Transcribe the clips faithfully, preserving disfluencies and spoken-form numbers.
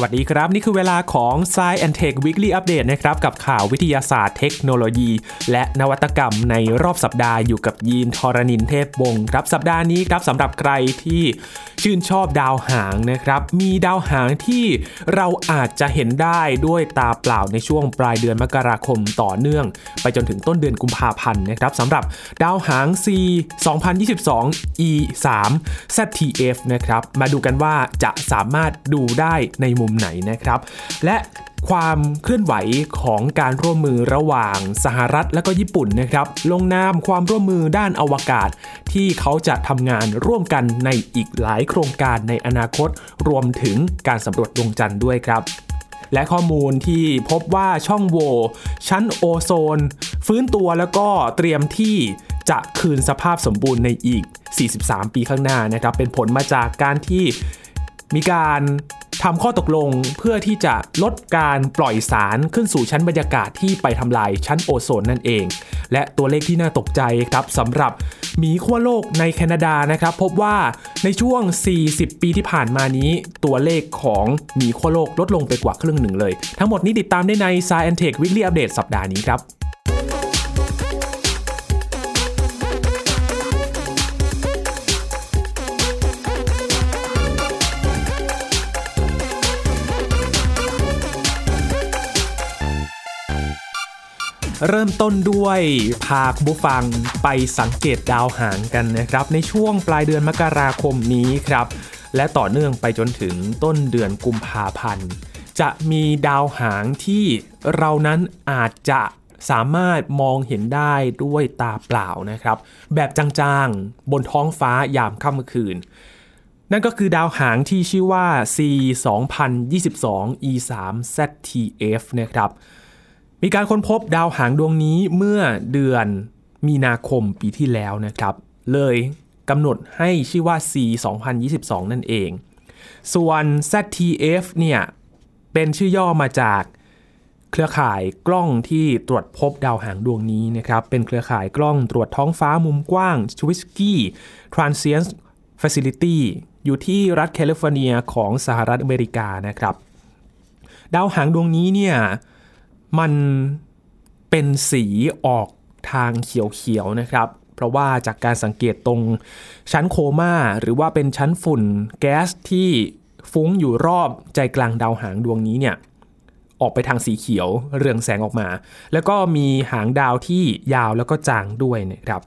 สวัสดีครับนี่คือเวลาของ Science แอนด์ Tech Weekly Update นะครับกับข่าววิทยาศาสตร์เทคโนโลยีและนวัตกรรมในรอบสัปดาห์อยู่กับยีนทรณินเทพวงศ์ครับสัปดาห์นี้ครับสำหรับใครที่ชื่นชอบดาวหางนะครับมีดาวหางที่เราอาจจะเห็นได้ด้วยตาเปล่าในช่วงปลายเดือนมกราคมต่อเนื่องไปจนถึงต้นเดือนกุมภาพันธ์นะครับสำหรับดาวหาง ซี สองพันยี่สิบสอง อี สาม แซด ที เอฟ นะครับมาดูกันว่าจะสามารถดูได้ในมุมไหนนะครับและความเคลื่อนไหวของการร่วมมือระหว่างสหรัฐและก็ญี่ปุ่นนะครับลงนามความร่วมมือด้านอวกาศที่เขาจะทำงานร่วมกันในอีกหลายโครงการในอนาคตรวมถึงการสำรวจดวงจันทร์ด้วยครับและข้อมูลที่พบว่าช่องโหว่ชั้นโอโซนฟื้นตัวแล้วก็เตรียมที่จะคืนสภาพสมบูรณ์ในอีกสี่สิบสามปีข้างหน้านะครับเป็นผลมาจากการที่มีการทำข้อตกลงเพื่อที่จะลดการปล่อยสารขึ้นสู่ชั้นบรรยากาศที่ไปทำลายชั้นโอโซนนั่นเองและตัวเลขที่น่าตกใจครับสำหรับหมีขั้วโลกในแคนาดานะครับพบว่าในช่วงสี่สิบปีที่ผ่านมานี้ตัวเลขของหมีขั้วโลกลดลงไปกว่าครึ่งหนึ่งเลยทั้งหมดนี้ติดตามได้ใน Science แอนด์ Tech Weekly Update สัปดาห์นี้ครับเริ่มต้นด้วยพาคุณผู้ฟังไปสังเกตดาวหางกันนะครับในช่วงปลายเดือนมกราคมนี้ครับและต่อเนื่องไปจนถึงต้นเดือนกุมภาพันธ์จะมีดาวหางที่เรานั้นอาจจะสามารถมองเห็นได้ด้วยตาเปล่านะครับแบบจางๆบนท้องฟ้ายามค่ำคืนนั่นก็คือดาวหางที่ชื่อว่า ซี สองพันยี่สิบสอง อี สาม แซด ที เอฟ นะครับมีการค้นพบดาวหางดวงนี้เมื่อเดือนมีนาคมปีที่แล้วนะครับเลยกำหนดให้ชื่อว่า ซี สองพันยี่สิบสอง นั่นเองส่วน แซด ที เอฟ เนี่ยเป็นชื่อย่อมาจากเครือข่ายกล้องที่ตรวจพบดาวหางดวงนี้นะครับเป็นเครือข่ายกล้องตรวจท้องฟ้ามุมกว้าง Zwicky Transient Facility อยู่ที่รัฐแคลิฟอร์เนียของสหรัฐอเมริกานะครับดาวหางดวงนี้เนี่ยมันเป็นสีออกทางเขียวๆนะครับเพราะว่าจากการสังเกตตรงชั้นโคม่าหรือว่าเป็นชั้นฝุ่นแก๊สที่ฟุ้งอยู่รอบใจกลางดาวหางดวงนี้เนี่ยออกไปทางสีเขียวเรืองแสงออกมาแล้วก็มีหางดาวที่ยาวแล้วก็จางด้วยนะครับ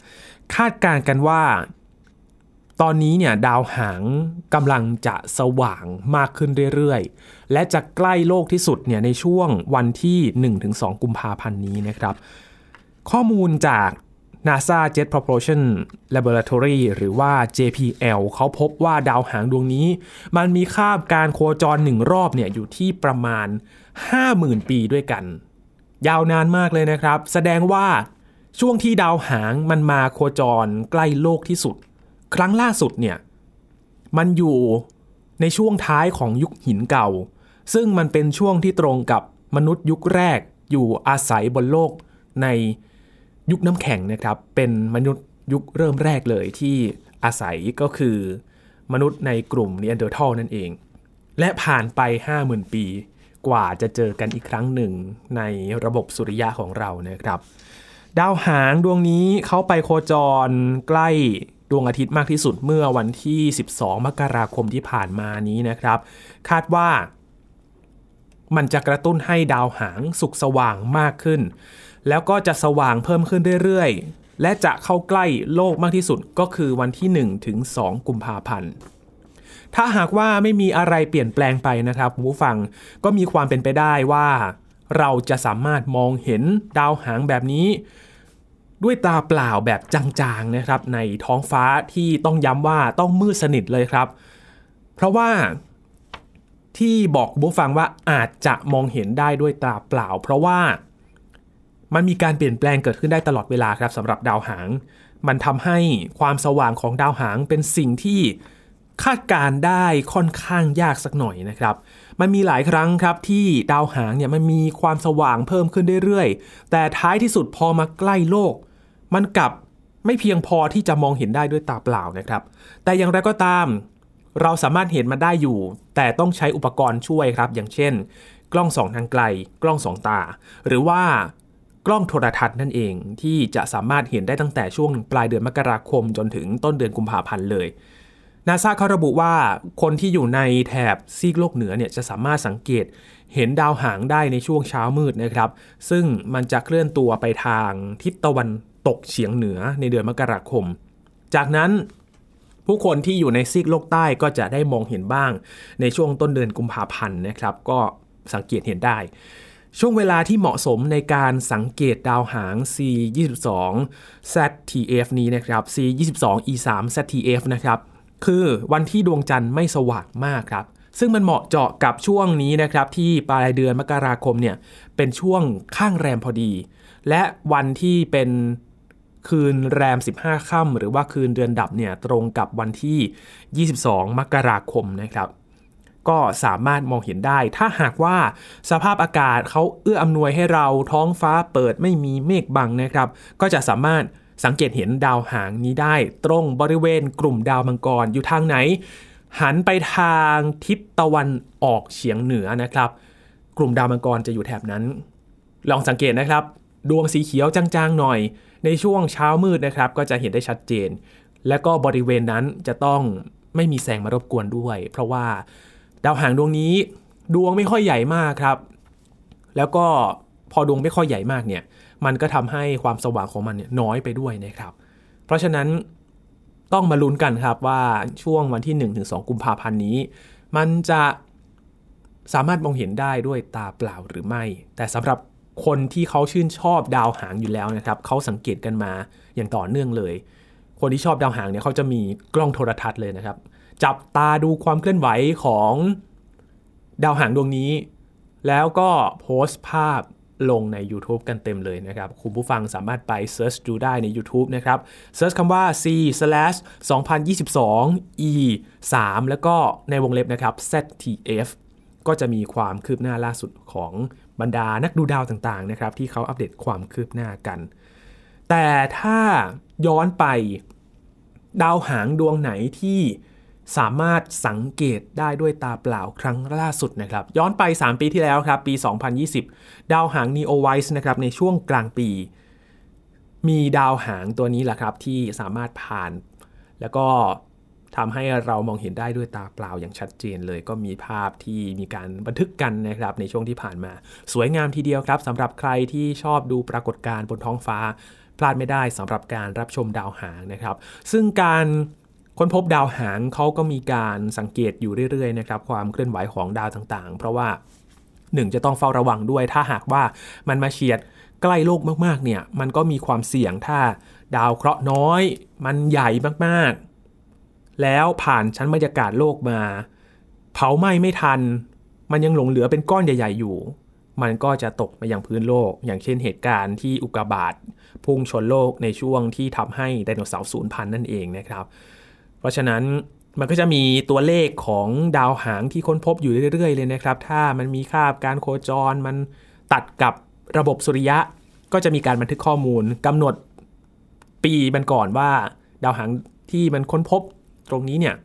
คาดการณ์กันว่าตอนนี้เนี่ยดาวหางกำลังจะสว่างมากขึ้นเรื่อยๆและจะใกล้โลกที่สุดเนี่ยในช่วงวันที่ หนึ่งถึงสอง กุมภาพันธ์นี้นะครับข้อมูลจาก NASA Jet Propulsion Laboratory หรือว่า เจ พี แอล เขาพบว่าดาวหางดวงนี้มันมีค่าการโคจรหนึ่งรอบเนี่ยอยู่ที่ประมาณ ห้าหมื่น ปีด้วยกันยาวนานมากเลยนะครับแสดงว่าช่วงที่ดาวหางมันมาโคจรใกล้โลกที่สุดครั้งล่าสุดเนี่ยมันอยู่ในช่วงท้ายของยุคหินเก่าซึ่งมันเป็นช่วงที่ตรงกับมนุษย์ยุคแรกอยู่อาศัยบนโลกในยุคน้ำแข็งนะครับเป็นมนุษย์ยุคเริ่มแรกเลยที่อาศัยก็คือมนุษย์ในกลุ่มนีแอนเดอร์ทัลนั่นเองและผ่านไป ห้าหมื่น ปีกว่าจะเจอกันอีกครั้งหนึ่งในระบบสุริยะของเรานะครับดาวหางดวงนี้เขาไปโคจรใกล้ดวงอาทิตย์มากที่สุดเมื่อวันที่สิบสองมกราคมที่ผ่านมานี้นะครับคาดว่ามันจะกระตุ้นให้ดาวหางสุกสว่างมากขึ้นแล้วก็จะสว่างเพิ่มขึ้นเรื่อยๆและจะเข้าใกล้โลกมากที่สุดก็คือวันที่หนึ่งถึงสองกุมภาพันธ์ถ้าหากว่าไม่มีอะไรเปลี่ยนแปลงไปนะครับคุณผู้ฟังก็มีความเป็นไปได้ว่าเราจะสามารถมองเห็นดาวหางแบบนี้ด้วยตาเปล่าแบบจางๆนะครับในท้องฟ้าที่ต้องย้ำว่าต้องมืดสนิทเลยครับเพราะว่าที่บอกคุณผู้ฟังว่าอาจจะมองเห็นได้ด้วยตาเปล่าเพราะว่ามันมีการเปลี่ยนแปลงเกิดขึ้นได้ตลอดเวลาครับสำหรับดาวหางมันทำให้ความสว่างของดาวหางเป็นสิ่งที่คาดการได้ค่อนข้างยากสักหน่อยนะครับมันมีหลายครั้งครับที่ดาวหางเนี่ยมันมีความสว่างเพิ่มขึ้นเรื่อยๆแต่ท้ายที่สุดพอมาใกล้โลกมันกลับไม่เพียงพอที่จะมองเห็นได้ด้วยตาเปล่านะครับแต่อย่างไรก็ตาม เราสามารถเห็นมันได้อยู่แต่ต้องใช้อุปกรณ์ช่วยครับอย่างเช่นกล้องส่องทางไกลกล้องสองตาหรือว่ากล้องโทรทัศน์นั่นเองที่จะสามารถเห็นได้ตั้งแต่ช่วงปลายเดือนมกราคมจนถึงต้นเดือนกุมภาพันธ์เลย NASA เขาระบุว่าคนที่อยู่ในแถบซีกโลกเหนือเนี่ยจะสามารถสังเกตเห็นดาวหางได้ในช่วงเช้ามืดนะครับซึ่งมันจะเคลื่อนตัวไปทางทิศตะวันตกเฉียงเหนือในเดือนมกราคมจากนั้นผู้คนที่อยู่ในซีกโลกใต้ก็จะได้มองเห็นบ้างในช่วงต้นเดือนกุมภาพันธ์นะครับก็สังเกตเห็นได้ช่วงเวลาที่เหมาะสมในการสังเกตดาวหาง ซี ยี่สิบสอง แซด ที เอฟ นี้นะครับ ซี ยี่สิบสอง อี สาม แซด ที เอฟ นะครับคือวันที่ดวงจันทร์ไม่สว่างมากครับซึ่งมันเหมาะเจาะกับช่วงนี้นะครับที่ปลายเดือนมกราคมเนี่ยเป็นช่วงข้างแรมพอดีและวันที่เป็นคืนแรมสิบห้าค่ำหรือว่าคืนเดือนดับเนี่ยตรงกับวันที่ยี่สิบสองมกราคมนะครับก็สามารถมองเห็นได้ถ้าหากว่าสภาพอากาศเขาเอื้ออำนวยให้เราท้องฟ้าเปิดไม่มีเมฆบังนะครับก็จะสามารถสังเกตเห็นดาวหางนี้ได้ตรงบริเวณกลุ่มดาวมังกรอยู่ทางไหนหันไปทางทิศตะวันออกเฉียงเหนือนะครับกลุ่มดาวมังกรจะอยู่แถบนั้นลองสังเกตนะครับดวงสีเขียวจางๆหน่อยในช่วงเช้ามืดนะครับก็จะเห็นได้ชัดเจนและก็บริเวณนั้นจะต้องไม่มีแสงมารบกวนด้วยเพราะว่าดาวหางดวงนี้ดวงไม่ค่อยใหญ่มากครับแล้วก็พอดวงไม่ค่อยใหญ่มากเนี่ยมันก็ทำให้ความสว่างของมันเนี่ยน้อยไปด้วยนะครับเพราะฉะนั้นต้องมาลุ้นกันครับว่าช่วงวันที่ หนึ่งถึงสอง กุมภาพันธ์นี้มันจะสามารถมองเห็นได้ด้วยตาเปล่าหรือไม่แต่สำหรับคนที่เขาชื่นชอบดาวหางอยู่แล้วนะครับเขาสังเกตกันมาอย่างต่อเนื่องเลยคนที่ชอบดาวหางเนี่ยเขาจะมีกล้องโทรทัศน์เลยนะครับจับตาดูความเคลื่อนไหวของดาวหางดวงนี้แล้วก็โพสต์ภาพลงใน YouTube กันเต็มเลยนะครับคุณผู้ฟังสามารถไปเซิร์ชดูได้ใน YouTube นะครับเซิร์ชคำว่า ซี สองพันยี่สิบสอง อี สาม แล้วก็ในวงเล็บนะครับ แซด ที เอฟ ก็จะมีความคืบหน้าล่าสุดของบรรดานักดูดาวต่างๆนะครับที่เขาอัปเดตความคืบหน้ากันแต่ถ้าย้อนไปดาวหางดวงไหนที่สามารถสังเกตได้ด้วยตาเปล่าครั้งล่าสุดนะครับย้อนไปสามปีที่แล้วครับปีสองพันยี่สิบดาวหางนีโอไวส์นะครับในช่วงกลางปีมีดาวหางตัวนี้แหละครับที่สามารถผ่านแล้วก็ทำให้เรามองเห็นได้ด้วยตาเปล่าอย่างชัดเจนเลยก็มีภาพที่มีการบันทึกกันนะครับในช่วงที่ผ่านมาสวยงามทีเดียวครับสำหรับใครที่ชอบดูปรากฏการณ์บนท้องฟ้าพลาดไม่ได้สำหรับการรับชมดาวหางนะครับซึ่งการค้นพบดาวหางเขาก็มีการสังเกตอยู่เรื่อยๆนะครับความเคลื่อนไหวของดาวต่างๆเพราะว่าหนึ่งจะต้องเฝ้าระวังด้วยถ้าหากว่ามันมาเฉียดใกล้โลกมากๆเนี่ยมันก็มีความเสี่ยงถ้าดาวเคราะห์น้อยมันใหญ่มากๆแล้วผ่านชั้นบรรยากาศโลกมาเผาไหม้ไม่ทันมันยังหลงเหลือเป็นก้อนใหญ่ๆอยู่มันก็จะตกมาอย่างพื้นโลกอย่างเช่นเหตุการณ์ที่อุกกาบาตพุ่งชนโลกในช่วงที่ทำให้ไดโนเสาร์สูญพันธุ์นั่นเองนะครับเพราะฉะนั้นมันก็จะมีตัวเลขของดาวหางที่ค้นพบอยู่เรื่อยๆเลยนะครับถ้ามันมีคาบการโคจรมันตัดกับระบบสุริยะก็จะมีการบันทึกข้อมูลกำหนดปีมันก่อนว่าดาวหางที่มันค้นพบตรงนี้เนี่ย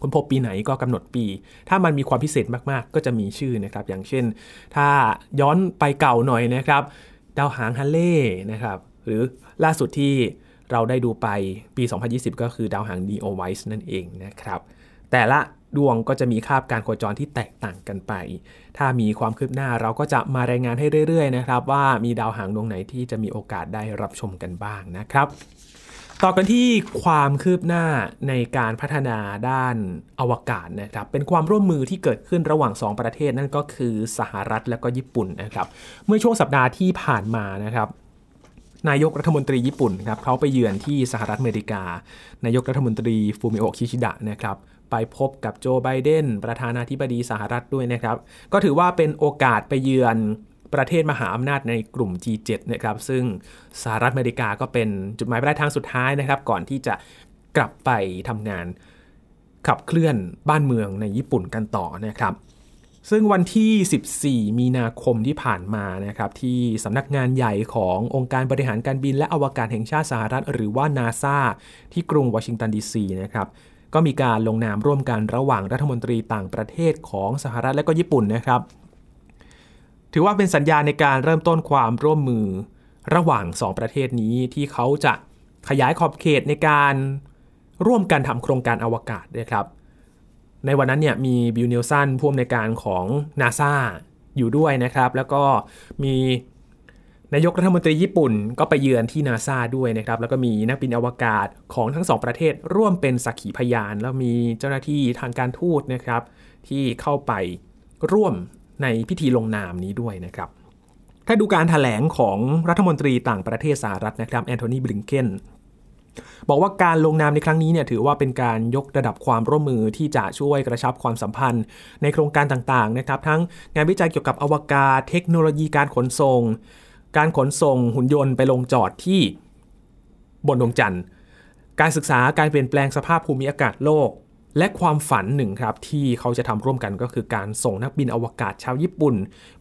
ค้นพบปีไหนก็กำหนดปีถ้ามันมีความพิเศษมากๆก็จะมีชื่อนะครับอย่างเช่นถ้าย้อนไปเก่าหน่อยนะครับดาวหางฮัลเล่นะครับหรือล่าสุดที่เราได้ดูไปปีสองพันยี่สิบก็คือดาวหาง นีโอ Wise นั่นเองนะครับแต่ละดวงก็จะมีคาบการโคจรที่แตกต่างกันไปถ้ามีความคืบหน้าเราก็จะมารายงานให้เรื่อยๆนะครับว่ามีดาวหางดวงไหนที่จะมีโอกาสได้รับชมกันบ้างนะครับต่อกันที่ความคืบหน้าในการพัฒนาด้านอวกาศนะครับเป็นความร่วมมือที่เกิดขึ้นระหว่างสองประเทศนั่นก็คือสหรัฐและก็ญี่ปุ่นนะครับเมื่อช่วงสัปดาห์ที่ผ่านมานะครับนายกรัฐมนตรีญี่ปุ่นครับเขาไปเยือนที่สหรัฐอเมริกานายกรัฐมนตรีฟูมิโอะ คิชิดะนะครับไปพบกับโจไบเดนประธานาธิบดีสหรัฐด้วยนะครับก็ถือว่าเป็นโอกาสไปเยือนประเทศมหาอำนาจในกลุ่ม จี เจ็ด นะครับซึ่งสหรัฐอเมริกาก็เป็นจุดหมายปลายทางสุดท้ายนะครับก่อนที่จะกลับไปทำงานขับเคลื่อนบ้านเมืองในญี่ปุ่นกันต่อนะครับซึ่งวันที่สิบสี่มีนาคมที่ผ่านมานะครับที่สำนักงานใหญ่ขององค์การบริหารการบินและอวกาศแห่งชาติสหรัฐหรือว่า NASA ที่กรุงวอชิงตันดีซีนะครับ ก็มีการลงนามร่วมกันระหว่างรัฐมนตรีต่างประเทศของสหรัฐและก็ญี่ปุ่นนะครับถือว่าเป็นสัญญาในการเริ่มต้นความร่วมมือระหว่างสองประเทศนี้ที่เขาจะขยายขอบเขตในการร่วมกันทำโครงการอวกาศด้วยครับในวันนั้นเนี่ยมีบิล นิลสันผู้อำนวยการของ NASA อยู่ด้วยนะครับแล้วก็มีนายกรัฐมนตรีญี่ปุ่นก็ไปเยือนที่ NASA ด้วยนะครับแล้วก็มีนักบินอวกาศของทั้งสองประเทศร่วมเป็นสักขีพยานแล้วมีเจ้าหน้าที่ทางการทูตนะครับที่เข้าไปร่วมในพิธีลงนามนี้ด้วยนะครับถ้าดูการแถลงของรัฐมนตรีต่างประเทศสหรัฐนะครับแอนโทนี บลิงเกนบอกว่าการลงนามในครั้งนี้เนี่ยถือว่าเป็นการยกระดับความร่วมมือที่จะช่วยกระชับความสัมพันธ์ในโครงการต่างๆนะครับทั้งงานวิจัยเกี่ยวกับอวกาศเทคโนโลยีการขนส่งการขนส่งหุ่นยนต์ไปลงจอดที่บนดวงจันทร์การศึกษาการเปลี่ยนแปลงสภาพภูมิอากาศโลกและความฝันหนึ่งครับที่เขาจะทำร่วมกันก็คือการส่งนักบินอวกาศชาวญี่ปุ่น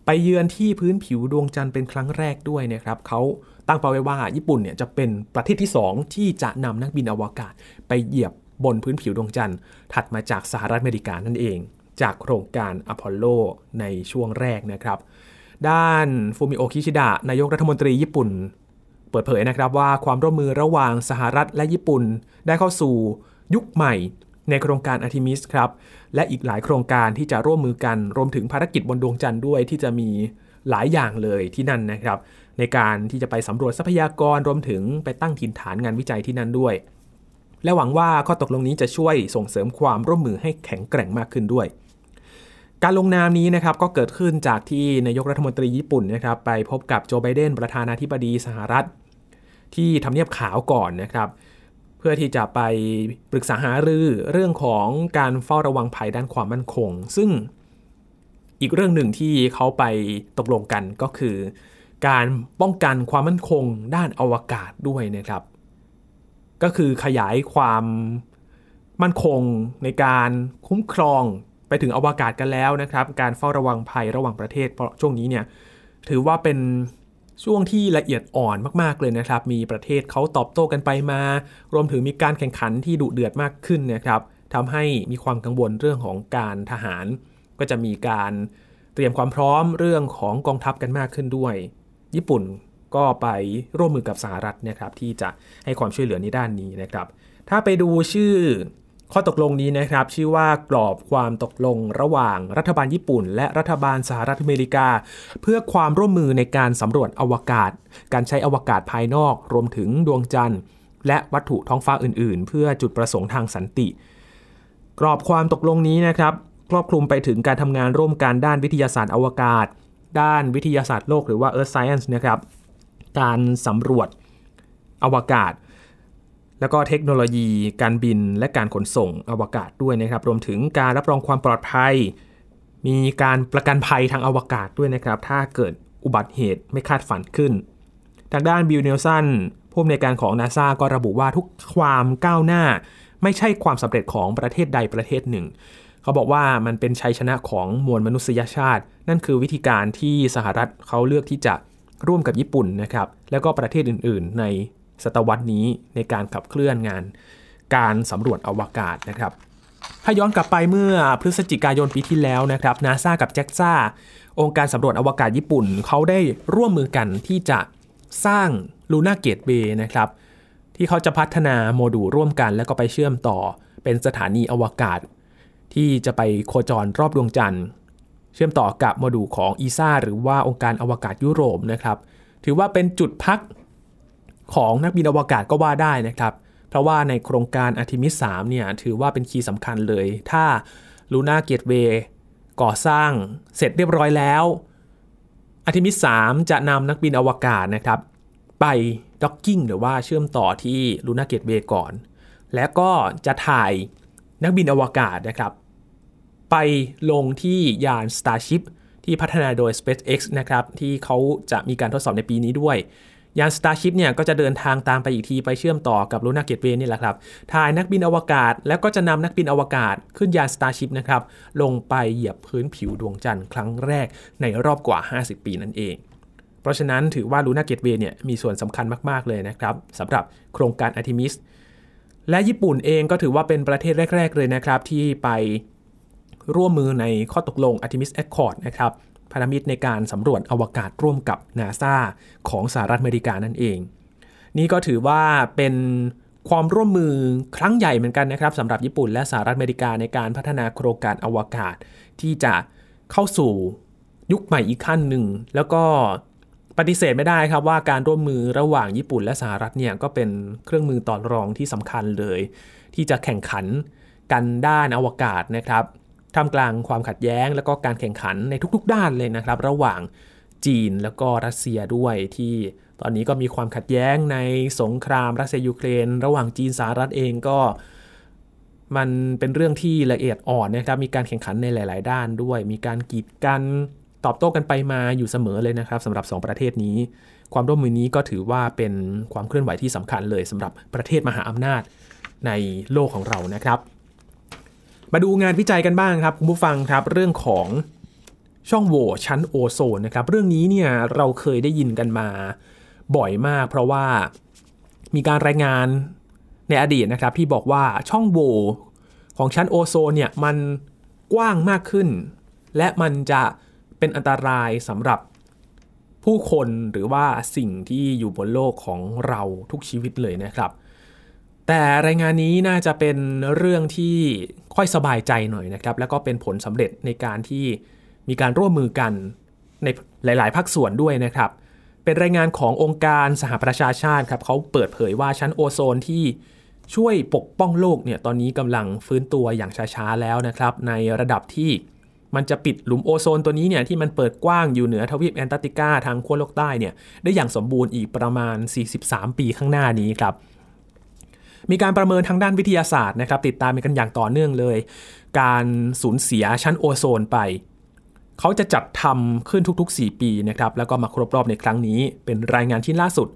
ไปเยือนที่พื้นผิวดวงจันทร์เป็นครั้งแรกด้วยนะครับเขาตั้งเป้าไว้ว่าญี่ปุ่นเนี่ยจะเป็นประเทศที่สองที่จะนำนักบินอวกาศไปเหยียบบนพื้นผิวดวงจันทร์ถัดมาจากสหรัฐอเมริกานั่นเองจากโครงการอพอลโลในช่วงแรกนะครับด้านฟูมิโอคิชิดะนายกรัฐมนตรีญี่ปุ่นเปิดเผยนะครับว่าความร่วมมือระหว่างสหรัฐและญี่ปุ่นได้เข้าสู่ยุคใหม่ในโครงการ Artemis ครับและอีกหลายโครงการที่จะร่วมมือกันรวมถึงภารกิจบนดวงจันทร์ด้วยที่จะมีหลายอย่างเลยที่นั่นนะครับในการที่จะไปสำรวจทรัพยากรรวมถึงไปตั้งถิ่นฐานงานวิจัยที่นั่นด้วยและหวังว่าข้อตกลงนี้จะช่วยส่งเสริมความร่วมมือให้แข็งแกร่งมากขึ้นด้วยการลงนามนี้นะครับก็เกิดขึ้นจากที่นายกรัฐมนตรีญี่ปุ่นนะครับไปพบกับโจไบเดนประธานาธิบดีสหรัฐที่ทำเนียบขาวก่อนนะครับเพื่อที่จะไปปรึกษาหารือเรื่องของการเฝ้าระวังภัยด้านความมั่นคงซึ่งอีกเรื่องหนึ่งที่เขาไปตกลงกันก็คือการป้องกันความมั่นคงด้านอวกาศด้วยนะครับก็คือขยายความมั่นคงในการคุ้มครองไปถึงอวกาศกันแล้วนะครับการเฝ้าระวังภัยระหว่างประเทศเพราะช่วงนี้เนี่ยถือว่าเป็นช่วงที่ละเอียดอ่อนมากๆเลยนะครับมีประเทศเขาตอบโต้กันไปมารวมถึงมีการแข่งขันที่ดุเดือดมากขึ้นนะครับทำให้มีความกังวลเรื่องของการทหารก็จะมีการเตรียมความพร้อมเรื่องของกองทัพกันมากขึ้นด้วยญี่ปุ่นก็ไปร่วมมือกับสหรัฐนะครับที่จะให้ความช่วยเหลือในด้านนี้นะครับถ้าไปดูชื่อข้อตกลงนี้นะครับชื่อว่ากรอบความตกลงระหว่างรัฐบาลญี่ปุ่นและรัฐบาลสหรัฐอเมริกาเพื่อความร่วมมือในการสำรวจอวกาศการใช้อวกาศภายนอกรวมถึงดวงจันทร์และวัตถุท้องฟ้าอื่นๆเพื่อจุดประสงค์ทางสันติกรอบความตกลงนี้นะครับครอบคลุมไปถึงการทำงานร่วมกันด้านวิทยาศาสตร์อวกาศด้านวิทยาศาสตร์โลกหรือว่า Earth Science นะครับการสำรวจอวกาศแล้วก็เทคโนโลยีการบินและการขนส่งอวกาศด้วยนะครับรวมถึงการรับรองความปลอดภัยมีการประกันภัยทางอวกาศด้วยนะครับถ้าเกิดอุบัติเหตุไม่คาดฝันขึ้นทางด้านบิล นิลสันผู้อำนวยการของ NASA ก็ระบุว่าทุกความก้าวหน้าไม่ใช่ความสำเร็จของประเทศใดประเทศหนึ่งเขาบอกว่ามันเป็นชัยชนะของมวลมนุษยชาตินั่นคือวิธีการที่สหรัฐเขาเลือกที่จะร่วมกับญี่ปุ่นนะครับแล้วก็ประเทศอื่นๆในศตวรรษนี้ในการขับเคลื่อนงานการสำรวจอวกาศนะครับถ้าย้อนกลับไปเมื่อพฤศจิกายนปีที่แล้วนะครับ NASA กับ แจ็คซ่า องค์การสำรวจอวกาศญี่ปุ่นเขาได้ร่วมมือกันที่จะสร้าง Luna Gateway นะครับที่เขาจะพัฒนาโมดูลร่วมกันแล้วก็ไปเชื่อมต่อเป็นสถานีอวกาศที่จะไปโคจรรอบดวงจันทร์เชื่อมต่อกับโมดูลของ อีซ่า หรือว่าองค์การอวกาศยุโรปนะครับถือว่าเป็นจุดพักของนักบินอวกาศก็ว่าได้นะครับเพราะว่าในโครงการ Artemis สามเนี่ยถือว่าเป็นคีย์สำคัญเลยถ้า Luna Gateway ก่อสร้างเสร็จเรียบร้อยแล้ว Artemis สามจะนำนักบินอวกาศนะครับไปด็อกกิ้งหรือว่าเชื่อมต่อที่ Luna Gateway ก่อนและก็จะถ่ายนักบินอวกาศนะครับไปลงที่ยาน Starship ที่พัฒนาโดย สเปซเอ็กซ์ นะครับที่เขาจะมีการทดสอบในปีนี้ด้วยยาน Starship เนี่ยก็จะเดินทางตามไปอีกทีไปเชื่อมต่อกับ Luna Gateway นี่แหละครับถ่ายนักบินอวกาศแล้วก็จะนำนักบินอวกาศขึ้นยาน Starship นะครับลงไปเหยียบพื้นผิวดวงจันทร์ครั้งแรกในรอบกว่าห้าสิบปีนั่นเองเพราะฉะนั้นถือว่า Luna Gateway เนี่ยมีส่วนสำคัญมากๆเลยนะครับสำหรับโครงการ Artemis และญี่ปุ่นเองก็ถือว่าเป็นประเทศแรกๆเลยนะครับที่ไปร่วมมือในข้อตกลง Artemis Accords นะครับพันธมิตรในการสำรวจอวกาศร่วมกับ NASA ของสหรัฐอเมริกานั่นเองนี่ก็ถือว่าเป็นความร่วมมือครั้งใหญ่เหมือนกันนะครับสำหรับญี่ปุ่นและสหรัฐอเมริกาในการพัฒนาโครงการอวกาศที่จะเข้าสู่ยุคใหม่อีกขั้นหนึ่งแล้วก็ปฏิเสธไม่ได้ครับว่าการร่วมมือระหว่างญี่ปุ่นและสหรัฐเนี่ยก็เป็นเครื่องมือต่อรองที่สำคัญเลยที่จะแข่งขันกันด้านอวกาศนะครับท่ามกลางความขัดแย้งและก็การแข่งขันในทุกๆด้านเลยนะครับระหว่างจีนแล้วก็รัสเซียด้วยที่ตอนนี้ก็มีความขัดแย้งในสงครามรัสเซียยูเครนระหว่างจีนสหรัฐเองก็มันเป็นเรื่องที่ละเอียดอ่อนนะครับมีการแข่งขันในหลายๆด้านด้วยมีการกีดกันตอบโต้กันไปมาอยู่เสมอเลยนะครับสำหรับสองประเทศนี้ความร่วมมือนี้ก็ถือว่าเป็นความเคลื่อนไหวที่สำคัญเลยสำหรับประเทศมหาอำนาจในโลกของเรานะครับมาดูงานวิจัยกันบ้างครับคุณผู้ฟังครับเรื่องของช่องโหว่ชั้นโอโซนนะครับเรื่องนี้เนี่ยเราเคยได้ยินกันมาบ่อยมากเพราะว่ามีการรายงานในอดีตนะครับที่บอกว่าช่องโหว่ของชั้นโอโซนเนี่ยมันกว้างมากขึ้นและมันจะเป็นอันตรายสำหรับผู้คนหรือว่าสิ่งที่อยู่บนโลกของเราทุกชีวิตเลยนะครับแต่รายงานนี้น่าจะเป็นเรื่องที่ค่อยสบายใจหน่อยนะครับแล้วก็เป็นผลสำเร็จในการที่มีการร่วมมือกันในหลายๆภาคส่วนด้วยนะครับเป็นรายงานขององค์การสหประชาชาติครับเขาเปิดเผยว่าชั้นโอโซนที่ช่วยปกป้องโลกเนี่ยตอนนี้กำลังฟื้นตัวอย่างช้าๆแล้วนะครับในระดับที่มันจะปิดหลุมโอโซนตัวนี้เนี่ยที่มันเปิดกว้างอยู่เหนือทวีปแอนตาร์กติกาทางขั้วโลกใต้เนี่ยได้อย่างสมบูรณ์อีกประมาณสี่สิบสามปีข้างหน้านี้ครับมีการประเมินทางด้านวิทยาศาสตร์นะครับติดตามกันอย่างต่อเนื่องเลยการสูญเสียชั้นโอโซนไปเขาจะจัดทำขึ้นทุกๆสี่ปีนะครับแล้วก็มาครบรอบในครั้งนี้เป็นรายงานชิ้นล่าสุด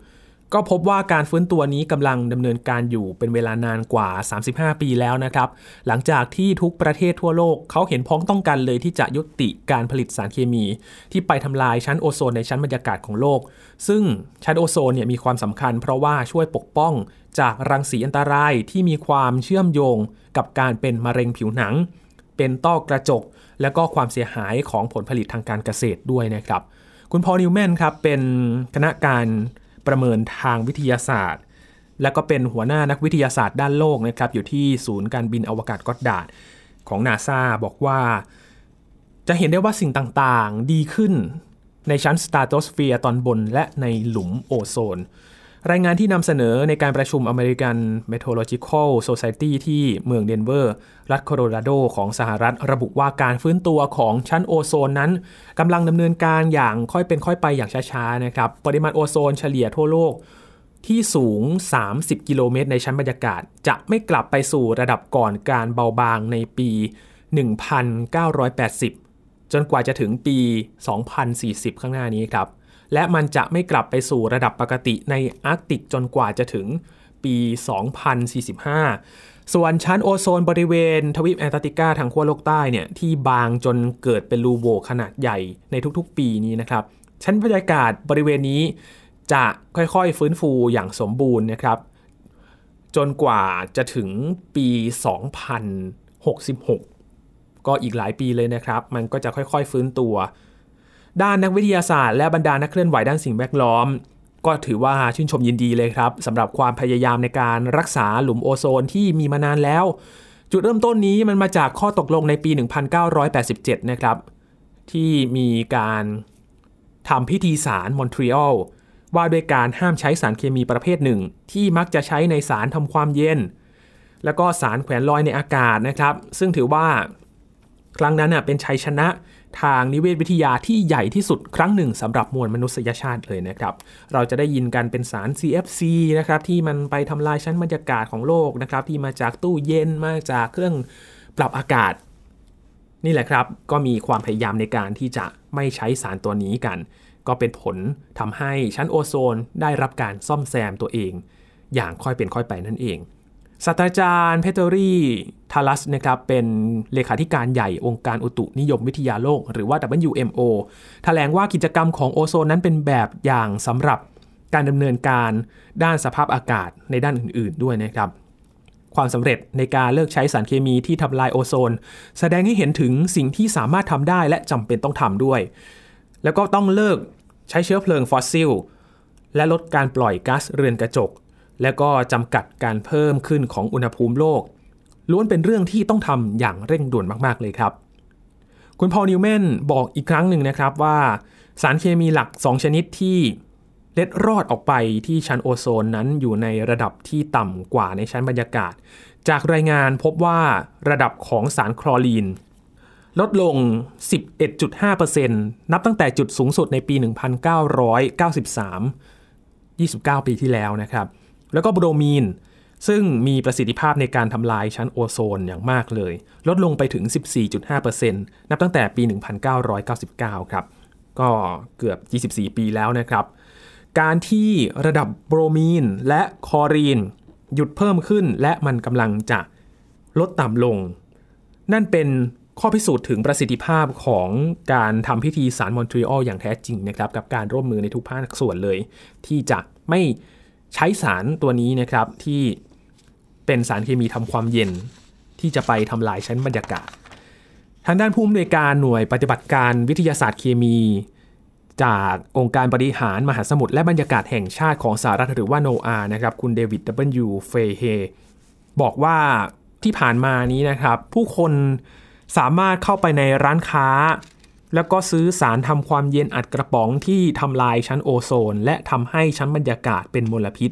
ก็พบว่าการฟื้นตัวนี้กำลังดำเนินการอยู่เป็นเวลานานกว่าสามสิบห้าปีแล้วนะครับหลังจากที่ทุกประเทศทั่วโลกเขาเห็นพ้องต้องกันเลยที่จะยุติการผลิตสารเคมีที่ไปทำลายชั้นโอโซนในชั้นบรรยากาศของโลกซึ่งชั้นโอโซนเนี่ยมีความสำคัญเพราะว่าช่วยปกป้องจากรังสีอันตรายที่มีความเชื่อมโยงกับการเป็นมะเร็งผิวหนังเป็นต้อกระจกและก็ความเสียหายของผลผลิตทางการเกษตรด้วยนะครับคุณพอลนิวแมนครับเป็นคณะการประเมินทางวิทยาศาสตร์และก็เป็นหัวหน้านักวิทยาศาสตร์ด้านโลกนะครับอยู่ที่ศูนย์การบินอวกาศก็อดดาร์ดของ NASA บอกว่าจะเห็นได้ว่าสิ่งต่างๆดีขึ้นในชั้นสตราโตสเฟียร์ตอนบนและในหลุมโอโซนรายงานที่นำเสนอในการประชุม American Meteorological Society ที่เมืองเดนเวอร์รัฐโคโลราโดของสหรัฐระบุว่าการฟื้นตัวของชั้นโอโซนนั้นกำลังดำเนินการอย่างค่อยเป็นค่อยไปอย่างช้าๆนะครับปริมาณโอโซนเฉลี่ยทั่วโลกที่สูงสามสิบกิโลเมตรในชั้นบรรยากาศจะไม่กลับไปสู่ระดับก่อนการเบาบางในปีหนึ่งพันเก้าร้อยแปดสิบจนกว่าจะถึงปีสองพันสี่สิบข้างหน้านี้ครับและมันจะไม่กลับไปสู่ระดับปกติในอาร์กติกจนกว่าจะถึงปีสองพันสี่สิบห้าส่วนชั้นโอโซนบริเวณทวีปแอนตาร์กติกาทางขั้วโลกใต้เนี่ยที่บางจนเกิดเป็นรูโหว่ขนาดใหญ่ในทุกๆปีนี้นะครับชั้นบรรยากาศบริเวณนี้จะค่อยๆฟื้นฟูอย่างสมบูรณ์นะครับจนกว่าจะถึงปีสองพันหกสิบหกก็อีกหลายปีเลยนะครับมันก็จะค่อยๆฟื้นตัวด้านนักวิทยาศาสตร์และบรรดานักเคลื่อนไหวด้านสิ่งแวดล้อมก็ถือว่าชื่นชมยินดีเลยครับสำหรับความพยายามในการรักษาหลุมโอโซนที่มีมานานแล้วจุดเริ่มต้นนี้มันมาจากข้อตกลงในปีหนึ่งพันเก้าร้อยแปดสิบเจ็ดนะครับที่มีการทำพิธีสารมอนทรีออลว่าด้วยการห้ามใช้สารเคมีประเภทหนึ่งที่มักจะใช้ในสารทำความเย็นแล้วก็สารแขวนลอยในอากาศนะครับซึ่งถือว่าครั้งนั้นเป็นชัยชนะทางนิเวศวิทยาที่ใหญ่ที่สุดครั้งหนึ่งสำหรับมวลมนุษยชาติเลยนะครับเราจะได้ยินกันเป็นสาร ซี เอฟ ซี นะครับที่มันไปทำลายชั้นบรรยากาศของโลกนะครับที่มาจากตู้เย็นมาจากเครื่องปรับอากาศนี่แหละครับก็มีความพยายามในการที่จะไม่ใช้สารตัวนี้กันก็เป็นผลทำให้ชั้นโอโซนได้รับการซ่อมแซมตัวเองอย่างค่อยเป็นค่อยไปนั่นเองศาสตราจารย์เพเตอรี่ทาลัสนะครับเป็นเลขาธิการใหญ่องค์การอุตุนิยมวิทยาโลกหรือว่า ดับเบิลยู เอ็ม โอ แถลงว่ากิจกรรมของโอโซนนั้นเป็นแบบอย่างสำหรับการดำเนินการด้านสภาพอากาศในด้านอื่นๆด้วยนะครับ ความสำเร็จในการเลิกใช้สารเคมีที่ทำลายโอโซนแสดงให้เห็นถึงสิ่งที่สามารถทำได้และจำเป็นต้องทำด้วยแล้วก็ต้องเลิกใช้เชื้อเพลิงฟอสซิลและลดการปล่อยก๊าซเรือนกระจกและก็จำกัดการเพิ่มขึ้นของอุณหภูมิโลกล้วนเป็นเรื่องที่ต้องทำอย่างเร่งด่วนมากๆเลยครับคุณพอลนิวแมนบอกอีกครั้งหนึ่งนะครับว่าสารเคมีหลักสองชนิดที่เล็ดรอดออกไปที่ชั้นโอโซนนั้นอยู่ในระดับที่ต่ำกว่าในชั้นบรรยากาศจากรายงานพบว่าระดับของสารคลอรีนลดลง สิบเอ็ดจุดห้าเปอร์เซ็นต์ นับตั้งแต่จุดสูงสุดในปี หนึ่งพันเก้าร้อยเก้าสิบสาม ยี่สิบเก้า ปีที่แล้วนะครับแล้วก็โบรมีนซึ่งมีประสิทธิภาพในการทำลายชั้นโอโซนอย่างมากเลยลดลงไปถึง สิบสี่จุดห้าเปอร์เซ็นต์ นับตั้งแต่ปี หนึ่งพันเก้าร้อยเก้าสิบเก้า ครับก็เกือบ ยี่สิบสี่ ปีแล้วนะครับการที่ระดับโบรมีนและคลอรีนหยุดเพิ่มขึ้นและมันกำลังจะลดต่ำลงนั่นเป็นข้อพิสูจน์ถึงประสิทธิภาพของการทำพิธีสารมอนทรีออลอย่างแท้จริงนะครับกับการร่วมมือในทุกภาคส่วนเลยที่จะไม่ใช้สารตัวนี้นะครับที่เป็นสารเคมีทำความเย็นที่จะไปทำลายชั้นบรรยากาศทางด้านผู้อำนวยการหน่วยปฏิบัติการวิทยาศาสตร์เคมีจากองค์การบริหารมหาสมุทรและบรรยากาศแห่งชาติของสหรัฐหรือว่า โนอา นะครับคุณเดวิด ดับเบิลยู เฟเฮบอกว่าที่ผ่านมานี้นะครับผู้คนสามารถเข้าไปในร้านค้าแล้วก็ซื้อสารทำความเย็นอัดกระป๋องที่ทำลายชั้นโอโซนและทำให้ชั้นบรรยากาศเป็นมลพิษ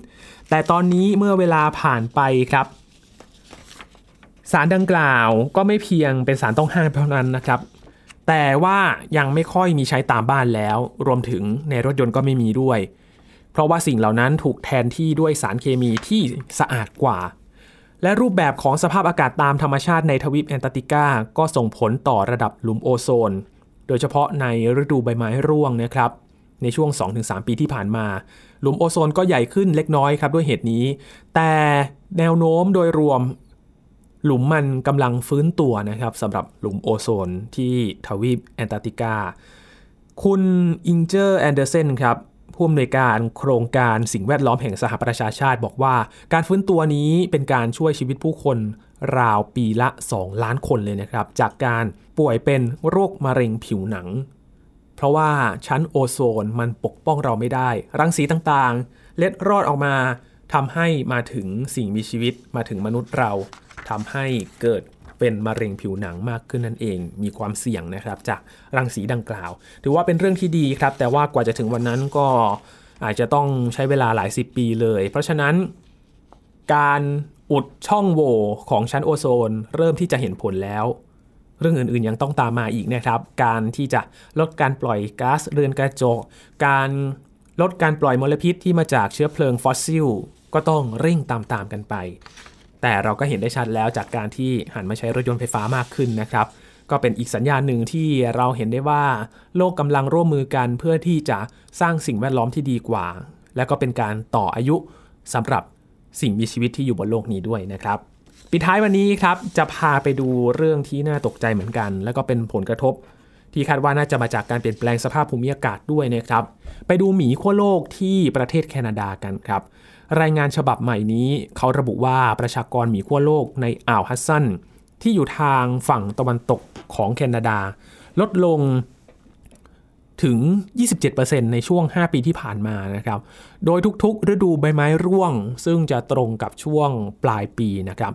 แต่ตอนนี้เมื่อเวลาผ่านไปครับสารดังกล่าวก็ไม่เพียงเป็นสารต้องห้ามเท่านั้นนะครับแต่ว่ายังไม่ค่อยมีใช้ตามบ้านแล้วรวมถึงในรถยนต์ก็ไม่มีด้วยเพราะว่าสิ่งเหล่านั้นถูกแทนที่ด้วยสารเคมีที่สะอาดกว่าและรูปแบบของสภาพอากาศตามธรรมชาติในทวีปแอนตาร์กติกาก็ส่งผลต่อระดับหลุมโอโซนโดยเฉพาะในฤดูใบไม้ร่วงนะครับในช่วง สองถึงสาม ปีที่ผ่านมาหลุมโอโซนก็ใหญ่ขึ้นเล็กน้อยครับด้วยเหตุนี้แต่แนวโน้มโดยรวมหลุมมันกำลังฟื้นตัวนะครับสำหรับหลุมโอโซนที่ทวีปแอนตาร์กติกาคุณอิงเจอร์แอนเดอร์เซนครับผู้อำนวยการโครงการสิ่งแวดล้อมแห่งสหประชาชาติบอกว่าการฟื้นตัวนี้เป็นการช่วยชีวิตผู้คนราวปีละสองล้านคนเลยนะครับจากการป่วยเป็นโรคมะเร็งผิวหนังเพราะว่าชั้นโอโซนมันปกป้องเราไม่ได้รังสีต่างๆเล็ดรอดออกมาทำให้มาถึงสิ่งมีชีวิตมาถึงมนุษย์เราทำให้เกิดเป็นมะเร็งผิวหนังมากขึ้นนั่นเองมีความเสี่ยงนะครับจากรังสีดังกล่าวถือว่าเป็นเรื่องที่ดีครับแต่ว่ากว่าจะถึงวันนั้นก็อาจจะต้องใช้เวลาหลายสิบปีเลยเพราะฉะนั้นการอุดช่องโหว่ของชั้นโอโซนเริ่มที่จะเห็นผลแล้วเรื่องอื่นๆยังต้องตามมาอีกนะครับการที่จะลดการปล่อยก๊าซเรือนกระจกการลดการปล่อยมลพิษที่มาจากเชื้อเพลิงฟอสซิลก็ต้องเร่งตามๆกันไปแต่เราก็เห็นได้ชัดแล้วจากการที่หันมาใช้รถยนต์ไฟฟ้ามากขึ้นนะครับก็เป็นอีกสัญญาณหนึ่งที่เราเห็นได้ว่าโลกกำลังร่วมมือกันเพื่อที่จะสร้างสิ่งแวดล้อมที่ดีกว่าและก็เป็นการต่ออายุสำหรับสิ่งมีชีวิตที่อยู่บนโลกนี้ด้วยนะครับปิดท้ายวันนี้ครับจะพาไปดูเรื่องที่น่าตกใจเหมือนกันแล้วก็เป็นผลกระทบที่คาดว่าน่าจะมาจากการเปลี่ยนแปลงสภาพภูมิอากาศด้วยนะครับไปดูหมีขั้วโลกที่ประเทศแคนาดากันครับรายงานฉบับใหม่นี้เขาระบุว่าประชากรหมีขั้วโลกในอ่าวฮัดสันที่อยู่ทางฝั่งตะวันตกของแคนาดาลดลงถึง ยี่สิบเจ็ดเปอร์เซ็นต์ ในช่วงห้าปีที่ผ่านมานะครับโดยทุกๆฤดูใบไม้ร่วงซึ่งจะตรงกับช่วงปลายปีนะครับ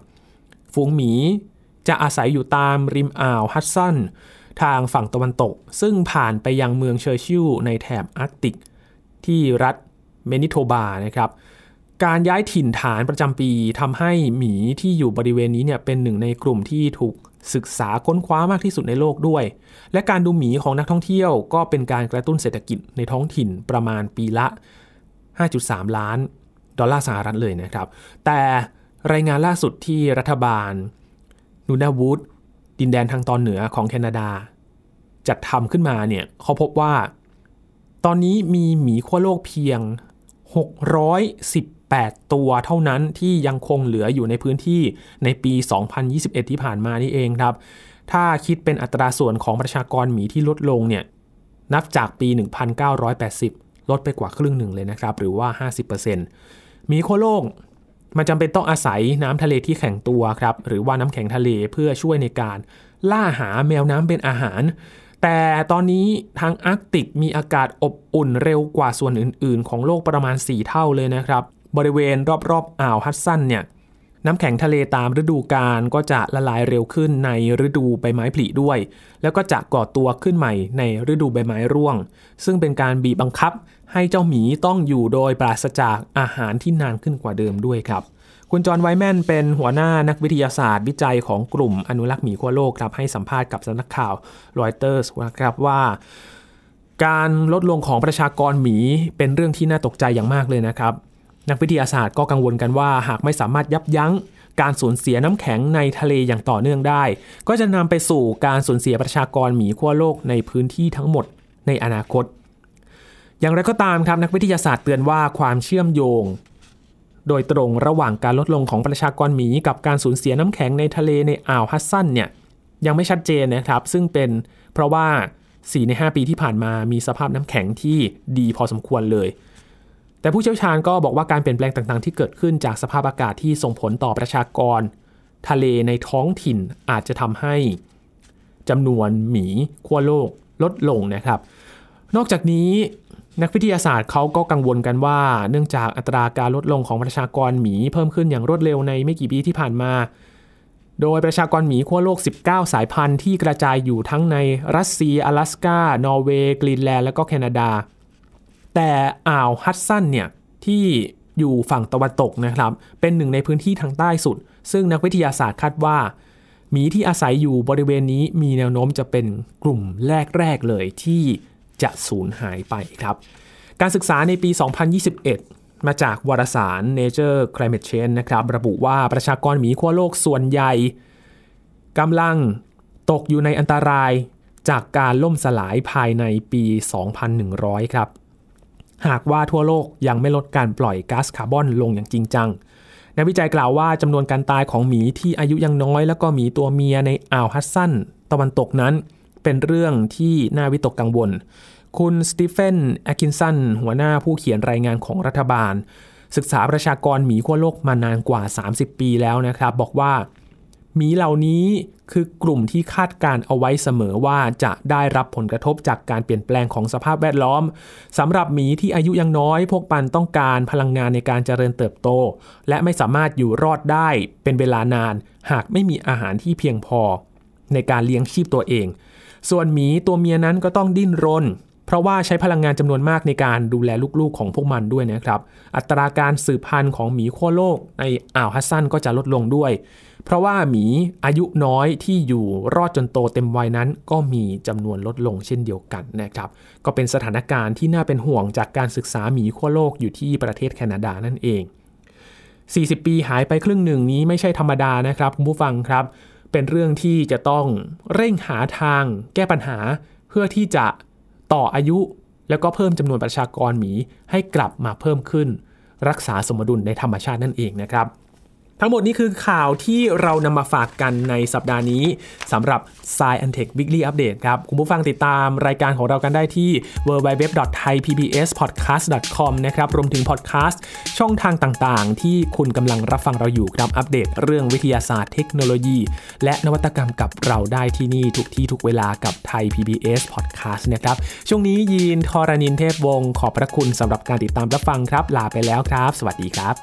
ฝูงหมีจะอาศัยอยู่ตามริมอ่าวฮัดสันทางฝั่งตะวันตกซึ่งผ่านไปยังเมืองเชอร์ชิลในแถบอาร์กติกที่รัฐเมนิโทบานะครับการย้ายถิ่นฐานประจำปีทำให้หมีที่อยู่บริเวณนี้เนี่ยเป็นหนึ่งในกลุ่มที่ถูกศึกษาค้นคว้ามากที่สุดในโลกด้วยและการดูหมีของนักท่องเที่ยวก็เป็นการกระตุ้นเศรษฐกิจในท้องถิ่นประมาณปีละ ห้าจุดสาม ล้านดอลลาร์สหรัฐเลยนะครับแต่รายงานล่าสุดที่รัฐบาลนูนาวูดดินแดนทางตอนเหนือของแคนาดาจัดทำขึ้นมาเนี่ยเขาพบว่าตอนนี้มีหมีขั้วโลกเพียงหกร้อยสิบแปด ตัวเท่านั้นที่ยังคงเหลืออยู่ในพื้นที่ในปี สองพันยี่สิบเอ็ด ที่ผ่านมานี่เองครับถ้าคิดเป็นอัตราส่วนของประชากรหมีที่ลดลงเนี่ยนับจากปี หนึ่งพันเก้าร้อยแปดสิบ ลดไปกว่าครึ่งหนึ่งเลยนะครับหรือว่า ห้าสิบเปอร์เซ็นต์ หมีขั้วโลก มันจำเป็นต้องอาศัยน้ำทะเลที่แข็งตัวครับหรือว่าน้ำแข็งทะเลเพื่อช่วยในการล่าหาแมวน้ำเป็นอาหารแต่ตอนนี้ทางอาร์กติกมีอากาศอบอุ่นเร็วกว่าส่วนอื่นๆของโลกประมาณสี่เท่าเลยนะครับบริเวณรอบๆอ่าวฮัดสันเนี่ยน้ำแข็งทะเลตามฤดูกาลก็จะละลายเร็วขึ้นในฤดูใบไม้ผลิด้วยแล้วก็จะก่อตัวขึ้นใหม่ในฤดูใบไม้ร่วงซึ่งเป็นการบีบบังคับให้เจ้าหมีต้องอยู่โดยปราศจากอาหารที่นานขึ้นกว่าเดิมด้วยครับคุณจอห์นไวแมนเป็นหัวหน้านักวิทยาศาสตร์วิจัยของกลุ่มอนุรักษ์หมีขั้วโลกครับให้สัมภาษณ์กับสำนักข่าวรอยเตอร์สครับว่าการลดลงของประชากรหมีเป็นเรื่องที่น่าตกใจอย่างมากเลยนะครับนักวิทยาศาสตร์ก็กังวลกันว่าหากไม่สามารถยับยั้งการสูญเสียน้ำแข็งในทะเลอย่างต่อเนื่องได้ก็จะนำไปสู่การสูญเสียประชากรหมีขั้วโลกในพื้นที่ทั้งหมดในอนาคตอย่างไรก็ตามครับนักวิทยาศาสตร์เตือนว่าความเชื่อมโยงโดยตรงระหว่างการลดลงของประชากรหมีกับการสูญเสียน้ำแข็งในทะเลในอ่าวฮัดสันเนี่ยยังไม่ชัดเจนนะครับซึ่งเป็นเพราะว่าสี่ในห้าปีที่ผ่านมามีสภาพน้ำแข็งที่ดีพอสมควรเลยแต่ผู้เชี่ยวชาญก็บอกว่าการเปลี่ยนแปลงต่างๆที่เกิดขึ้นจากสภาพอากาศที่ส่งผลต่อประชากรทะเลในท้องถิ่นอาจจะทำให้จำนวนหมีขั้วโลกลดลงนะครับนอกจากนี้นักวิทยาศาสตร์เขาก็กังวลกันว่าเนื่องจากอัตราการลดลงของประชากรหมีเพิ่มขึ้นอย่างรวดเร็วในไม่กี่ปีที่ผ่านมาโดยประชากรหมีขั้วโลกสิบเก้าสายพันธุ์ที่กระจายอยู่ทั้งในรัสเซียอลาสก้านอร์เวย์กรีนแลนด์และก็แคนาดาแต่อ่าวฮัดสันเนี่ยที่อยู่ฝั่งตะวันตกนะครับเป็นหนึ่งในพื้นที่ทางใต้สุดซึ่งนักวิทยาศาสตร์คาดว่าหมีที่อาศัยอยู่บริเวณนี้มีแนวโน้มจะเป็นกลุ่มแรกๆเลยที่จะสูญหายไปครับการศึกษาในปีสองพันยี่สิบเอ็ดมาจากวารสาร Nature Climate Change นะครับระบุว่าประชากรหมีขั้วโลกส่วนใหญ่กำลังตกอยู่ในอันตรายจากการล่มสลายภายในปีสองพันหนึ่งร้อยครับหากว่าทั่วโลกยังไม่ลดการปล่อยก๊าซคาร์บอนลงอย่างจริงจังนักวิจัยกล่าวว่าจำนวนการตายของหมีที่อายุยังน้อยแล้วก็หมีตัวเมียในอ่าวฮัดสันตะวันตกนั้นเป็นเรื่องที่น่าวิตกกังวลคุณสตีเฟนแอคคินสันหัวหน้าผู้เขียนรายงานของรัฐบาลศึกษาประชากรหมีขั้วโลกมานานกว่าสามสิบปีแล้วนะครับบอกว่าหมีเหล่านี้คือกลุ่มที่คาดการเอาไว้เสมอว่าจะได้รับผลกระทบจากการเปลี่ยนแปลงของสภาพแวดล้อมสำหรับหมีที่อายุยังน้อยพวกมันต้องการพลังงานในการเจริญเติบโตและไม่สามารถอยู่รอดได้เป็นเวลานานหากไม่มีอาหารที่เพียงพอในการเลี้ยงชีพตัวเองส่วนหมีตัวเมียนั้นก็ต้องดิ้นรนเพราะว่าใช้พลังงานจำนวนมากในการดูแลลูกๆของพวกมันด้วยนะครับอัตราการสืบพันธุ์ของหมีขั้วโลกในอ่าวฮัดสันก็จะลดลงด้วยเพราะว่าหมีอายุน้อยที่อยู่รอดจนโตเต็มวัยนั้นก็มีจำนวนลดลงเช่นเดียวกันนะครับก็เป็นสถานการณ์ที่น่าเป็นห่วงจากการศึกษาหมีขั้วโลกอยู่ที่ประเทศแคนาดานั่นเองสี่สิบปีหายไปครึ่งหนึ่งนี้ไม่ใช่ธรรมดานะครับคุณผู้ฟังครับเป็นเรื่องที่จะต้องเร่งหาทางแก้ปัญหาเพื่อที่จะต่ออายุแล้วก็เพิ่มจำนวนประชากรหมีให้กลับมาเพิ่มขึ้นรักษาสมดุลในธรรมชาตินั่นเองนะครับทั้งหมดนี้คือข่าวที่เรานำมาฝากกันในสัปดาห์นี้สำหรับ Science เทค Weekly Update ครับคุณผู้ฟังติดตามรายการของเรากันได้ที่ ดับเบิลยู ดับเบิลยู ดับเบิลยู ดอท ไทย พี บี เอส พอดแคสต์ ดอท คอม นะครับรวมถึง podcast ช่องทางต่างๆที่คุณกำลังรับฟังเราอยู่ครับอัปเดตเรื่องวิทยาศาสตร์เทคโนโลยีและนวัตกรรมกับเราได้ที่นี่ทุกที่ทุกเวลากับ Thai พี บี เอส Podcast นะครับช่วงนี้ยีน ธรณินทร์ เทพวงศ์ขอบพระคุณสำหรับการติดตามรับฟังครับลาไปแล้วครับสวัสดีครับ